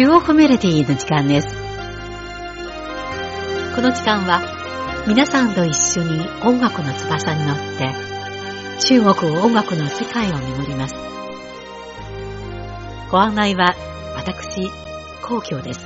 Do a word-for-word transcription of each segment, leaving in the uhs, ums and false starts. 地球を褒めれていいの時間です。この時間は皆さんと一緒に音楽の翼に乗って中国音楽の世界を巡ります。ご案内は私、皇居です。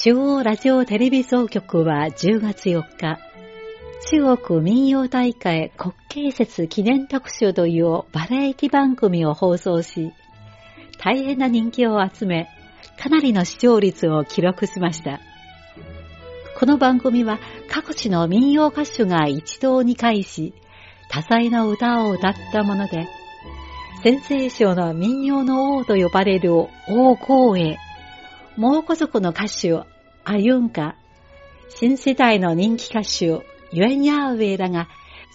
中央ラジオテレビ総局はじゅうがつよっか、中国民謡大会国慶節記念特集というバラエティ番組を放送し、大変な人気を集め、かなりの視聴率を記録しました。この番組は各地の民謡歌手が一堂に会し、多彩な歌を歌ったもので、陝西省の民謡の王と呼ばれる王光栄、蒙古族の歌手、アユンカ、新世代の人気歌手、ユンヤーウェイらが、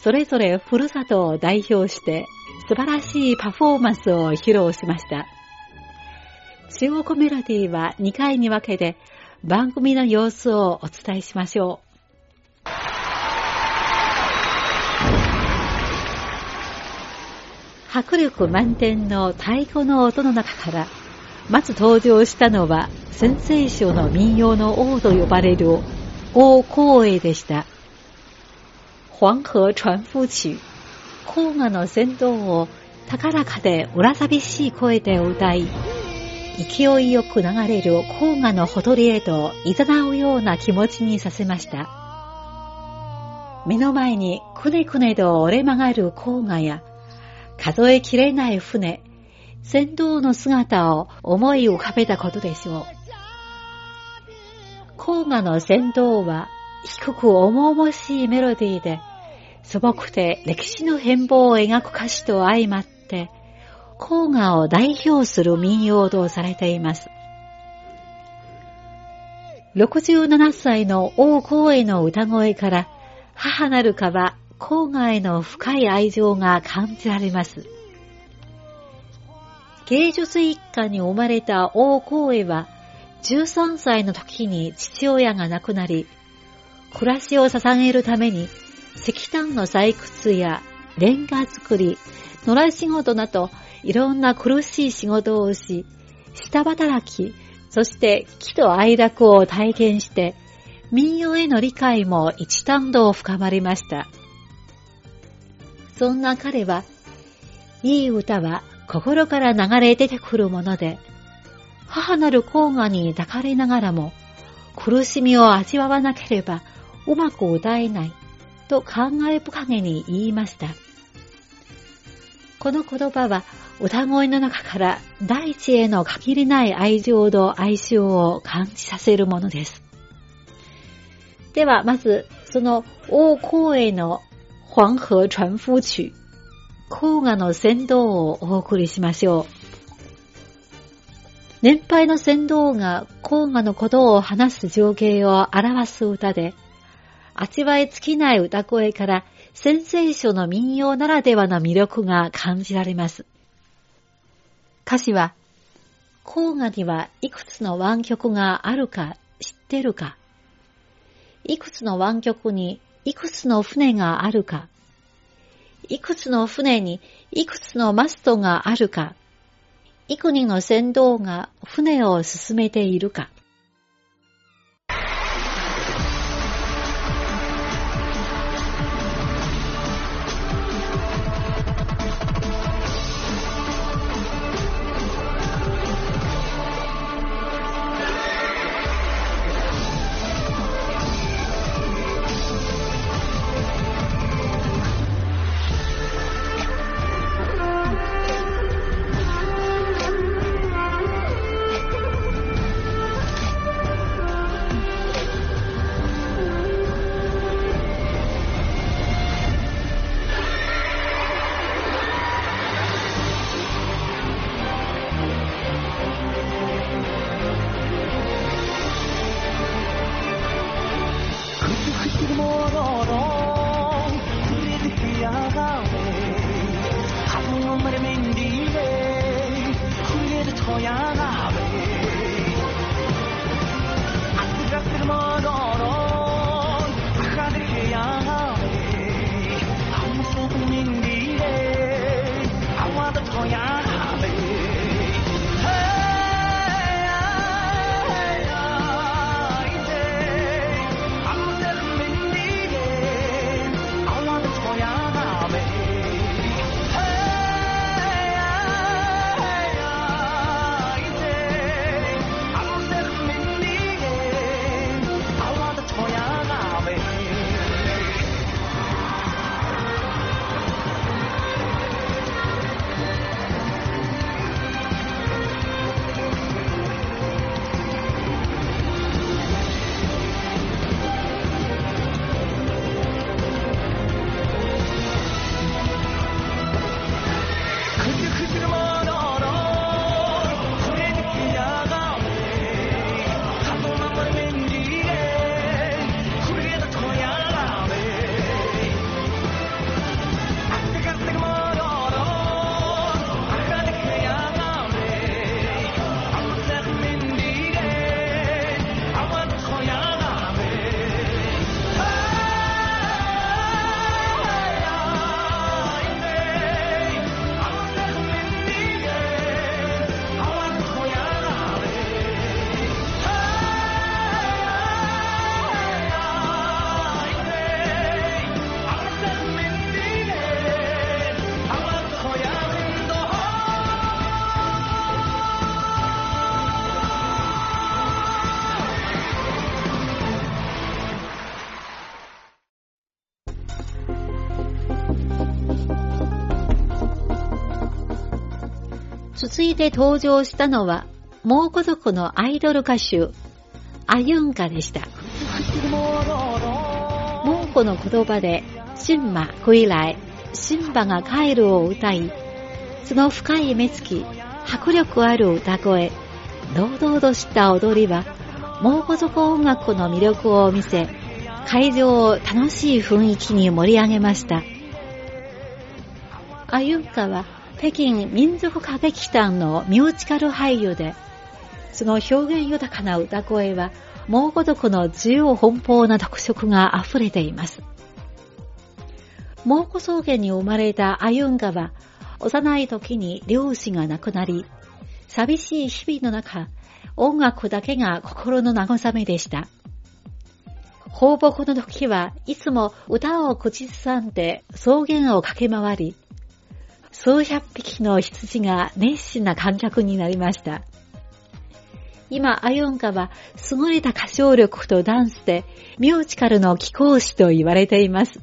それぞれふるさとを代表して、素晴らしいパフォーマンスを披露しました。中国メロディーはにかいに分けて、番組の様子をお伝えしましょう。迫力満点の太鼓の音の中から、まず登場したのは、陝西省の民謡の王と呼ばれる王光栄でした。黄河船夫曲、黄河の船頭を高らかで裏寂しい声で歌い、勢いよく流れる黄河のほとりへと誘うような気持ちにさせました。目の前にくねくねと折れ曲がる黄河や、数えきれない船、船頭の姿を思い浮かべたことでしょう。黄河の船頭は低く重々しいメロディーで、素朴で歴史の変貌を描く歌詞と相まって、黄河を代表する民謡とされています。ろくじゅうななさいの王光栄の歌声から、母なる川、黄河への深い愛情が感じられます。芸術一家に生まれた王光栄は、じゅうさんさいの時に父親が亡くなり、暮らしを支えるために、石炭の採掘やレンガ作り、野良仕事など、いろんな苦しい仕事をし、下働き、そして喜と哀楽を体験して、民謡への理解も一段と深まりました。そんな彼は、いい歌は、心から流れ出てくるもので、母なる黄河に抱かれながらも苦しみを味わわなければうまく歌えないと感慨深げに言いました。この言葉は歌声の中から大地への限りない愛情と哀愁を感じさせるものです。ではまずその王光栄の黄河船夫曲、黄河の船頭をお送りしましょう。年配の船頭が黄河のことを話す情景を表す歌で、味わい尽きない歌声から陝西省の民謡ならではの魅力が感じられます。歌詞は、黄河にはいくつの湾曲があるか知ってるか、いくつの湾曲にいくつの船があるか、いくつの船にいくつのマストがあるか、幾人の船頭が船を進めているか。続いて登場したのは蒙古族のアイドル歌手アユンカでした。蒙古の言葉でシンマ回来、シンバが帰るを歌い、その深い目つき、迫力ある歌声、堂々とした踊りは蒙古族音楽の魅力を見せ、会場を楽しい雰囲気に盛り上げました。アユンカは北京民族歌劇団のミュージカル俳優で、その表現豊かな歌声は蒙古族の自由奔放な特色があふれています。蒙古草原に生まれたアユンカは、幼い時に両親が亡くなり、寂しい日々の中、音楽だけが心の慰めでした。放牧の時はいつも歌を口ずさんで草原を駆け回り、数百匹の羊が熱心な観客になりました。今、アユンカは優れた歌唱力とダンスでミュージカルの貴公子と言われています。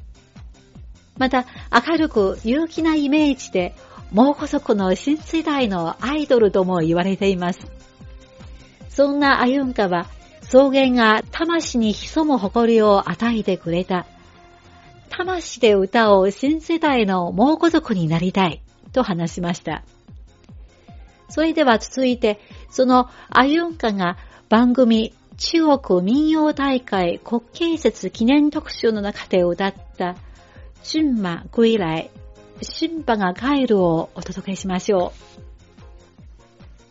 また、明るく勇気なイメージで蒙古族の新世代のアイドルとも言われています。そんなアユンカは草原が魂に潜む誇りを与えてくれた。魂で歌を新世代の蒙古族になりたいと話しました。それでは続いて、そのアユンカが番組中国民謡大会国慶節記念特集の中で歌ったシンマ归来、シンバが帰るをお届けしましょう。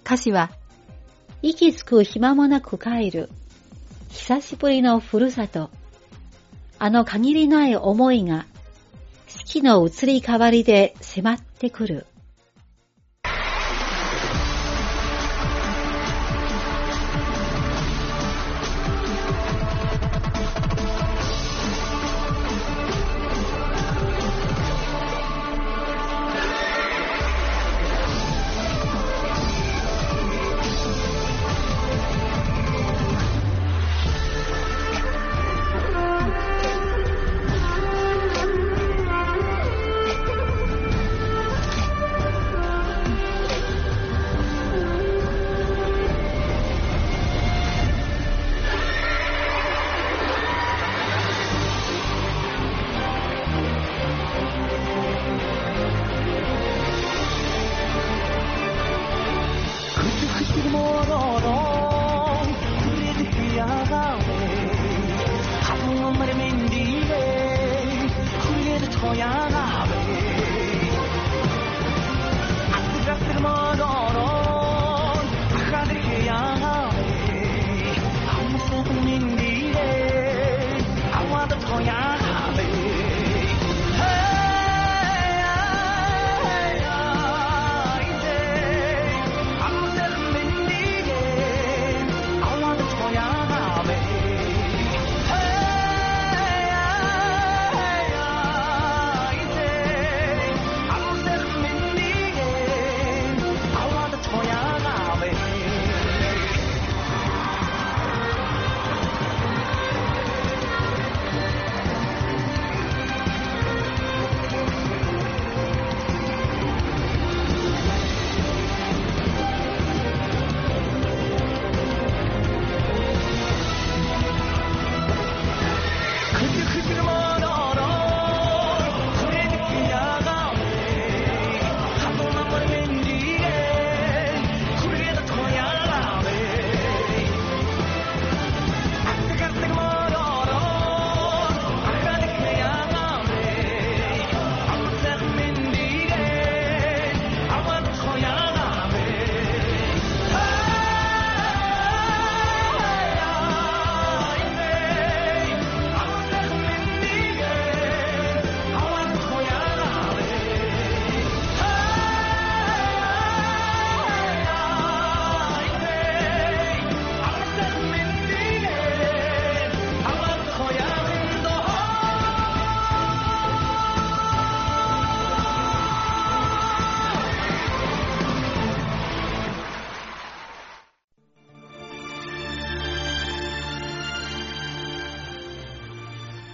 歌詞は、息つく暇もなく帰る、久しぶりのふるさと、あの限りない思いが四季の移り変わりで迫ってくる。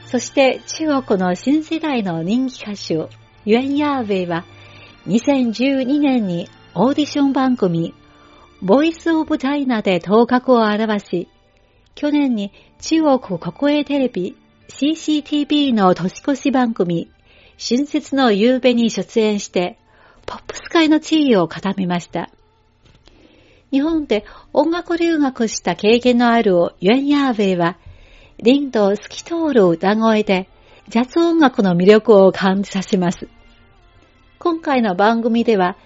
そして中国の新世代の人気歌手ユン・ヤーウェイはにせんじゅうにねんにオーディション番組ボイスオブチャイナで頭角を現し、去年に中国国営テレビ シーシーティーブイ の年越し番組春節の夕べに出演してポップス界の地位を固めました。日本で音楽留学した経験のあるユン・ヤーウェイは、凛と透き通る歌声でジャズ音楽の魅力を感じさせます。今回の番組では、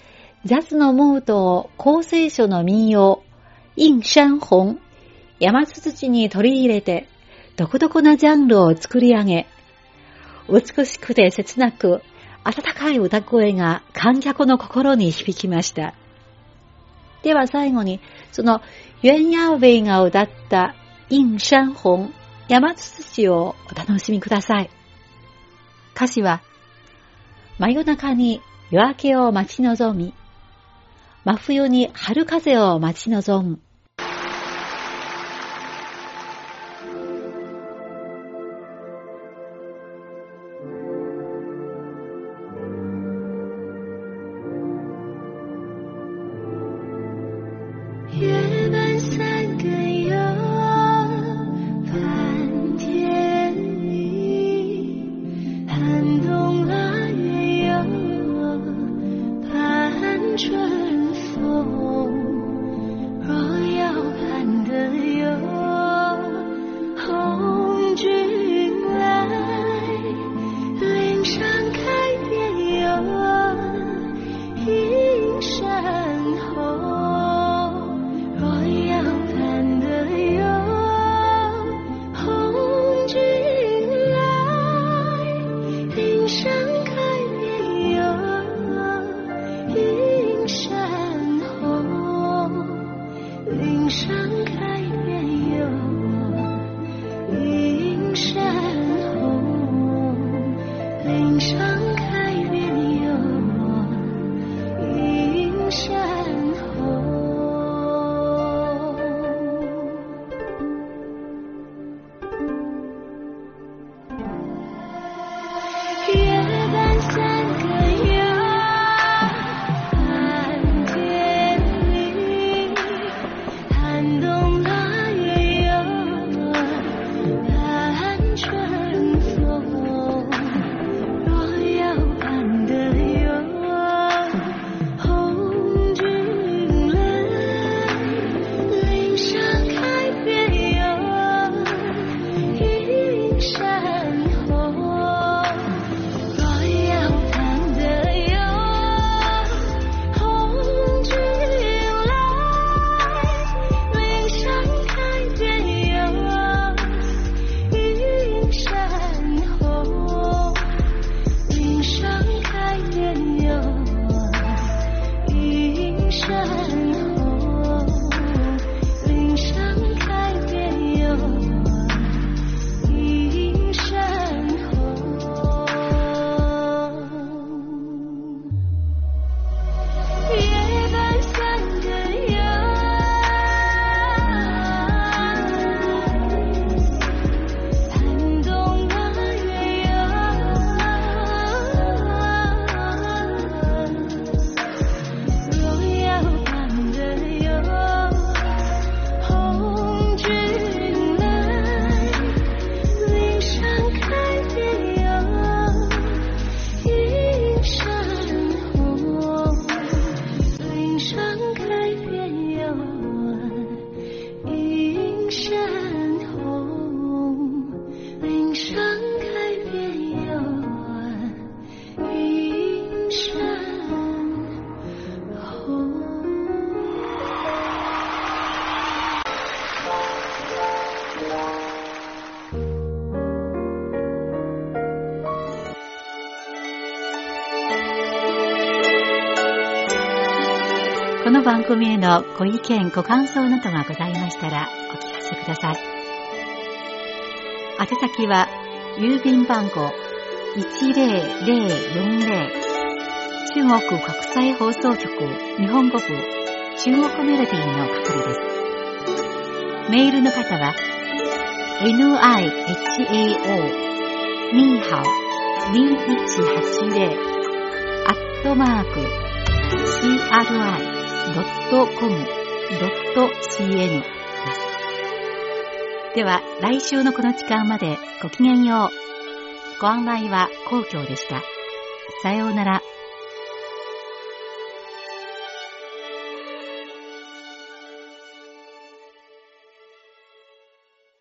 ジャズのムードを厚生書の民謡、映山紅、山つつに取り入れて、独特なジャンルを作り上げ、美しくて切なく、温かい歌声が観客の心に響きました。では最後に、そのユン・ヤーウェイが歌った映山紅、山つつをお楽しみください。歌詞は、真夜中に夜明けを待ち望み、真冬に春風を待ち望む。この番組へのご意見、ご感想などがございましたらお聞かせください。宛先は郵便番号 いちまるまるよんまる 中国国際放送局日本語部中国メロディーの係です。メールの方は nihao にいちはちぜろ アットマークシーアールアイドットコムドットシーエヌ です。では、来週のこの時間までごきげんよう。ご案内は皇居でした。さようなら。